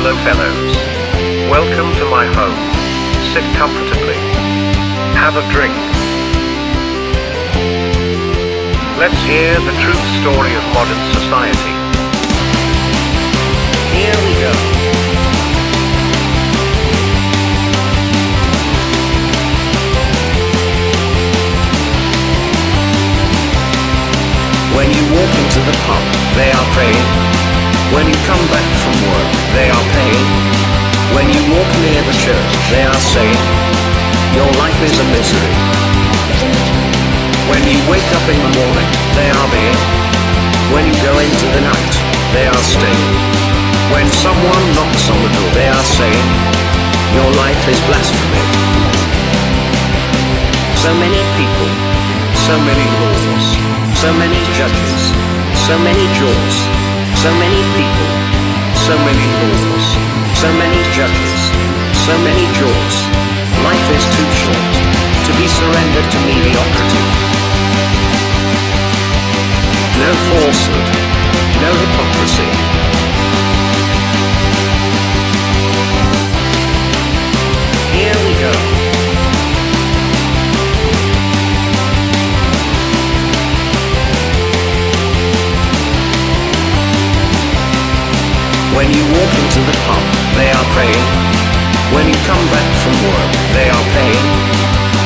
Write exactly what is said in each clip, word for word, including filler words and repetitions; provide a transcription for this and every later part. fellow fellows. Welcome to my home. Sit comfortably. Have a drink. Let's hear the true story of modern society. Here we go. When you walk into the pub, they are praying. When you come back from work, they are paying. When you walk near the church, they are saying, your life is a misery. When you wake up in the morning, they are being. When you go into the night, they are staying. When someone knocks on the door, they are saying, your life is blasphemy. So many people, so many laws, so many judges, so many jaws. So many people, so many laws, so many judges, so many jaws. Life is too short to be surrendered to mediocrity. No falsehood, no hypocrisy. Here we go. When you walk into the pub, they are praying. When you come back from work, they are paying.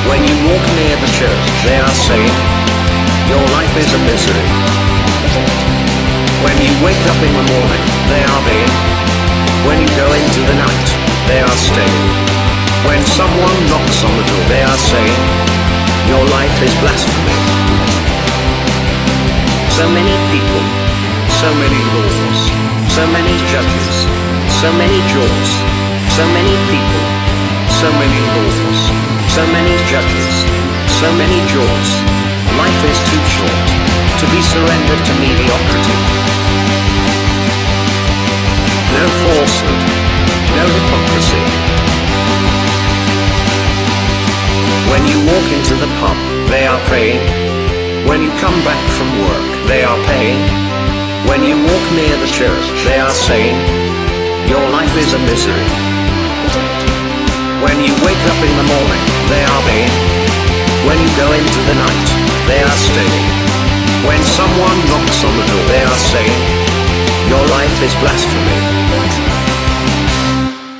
When you walk near the church, they are saying, your life is a misery. When you wake up in the morning, they are being. When you go into the night, they are staying. When someone knocks on the door, they are saying, your life is blasphemy. So many people, so many laws. So many judges, so many jaws, so many people, so many laws, so many judges, so many jaws. Life is too short to be surrendered to mediocrity. No falsehood, no hypocrisy. When you walk into the pub, they are praying. When you come back from work, they are paying. When you walk near the church, they are saying, your life is a misery. When you wake up in the morning, they are being. When you go into the night, they are staying. When someone knocks on the door, they are saying, your life is blasphemy.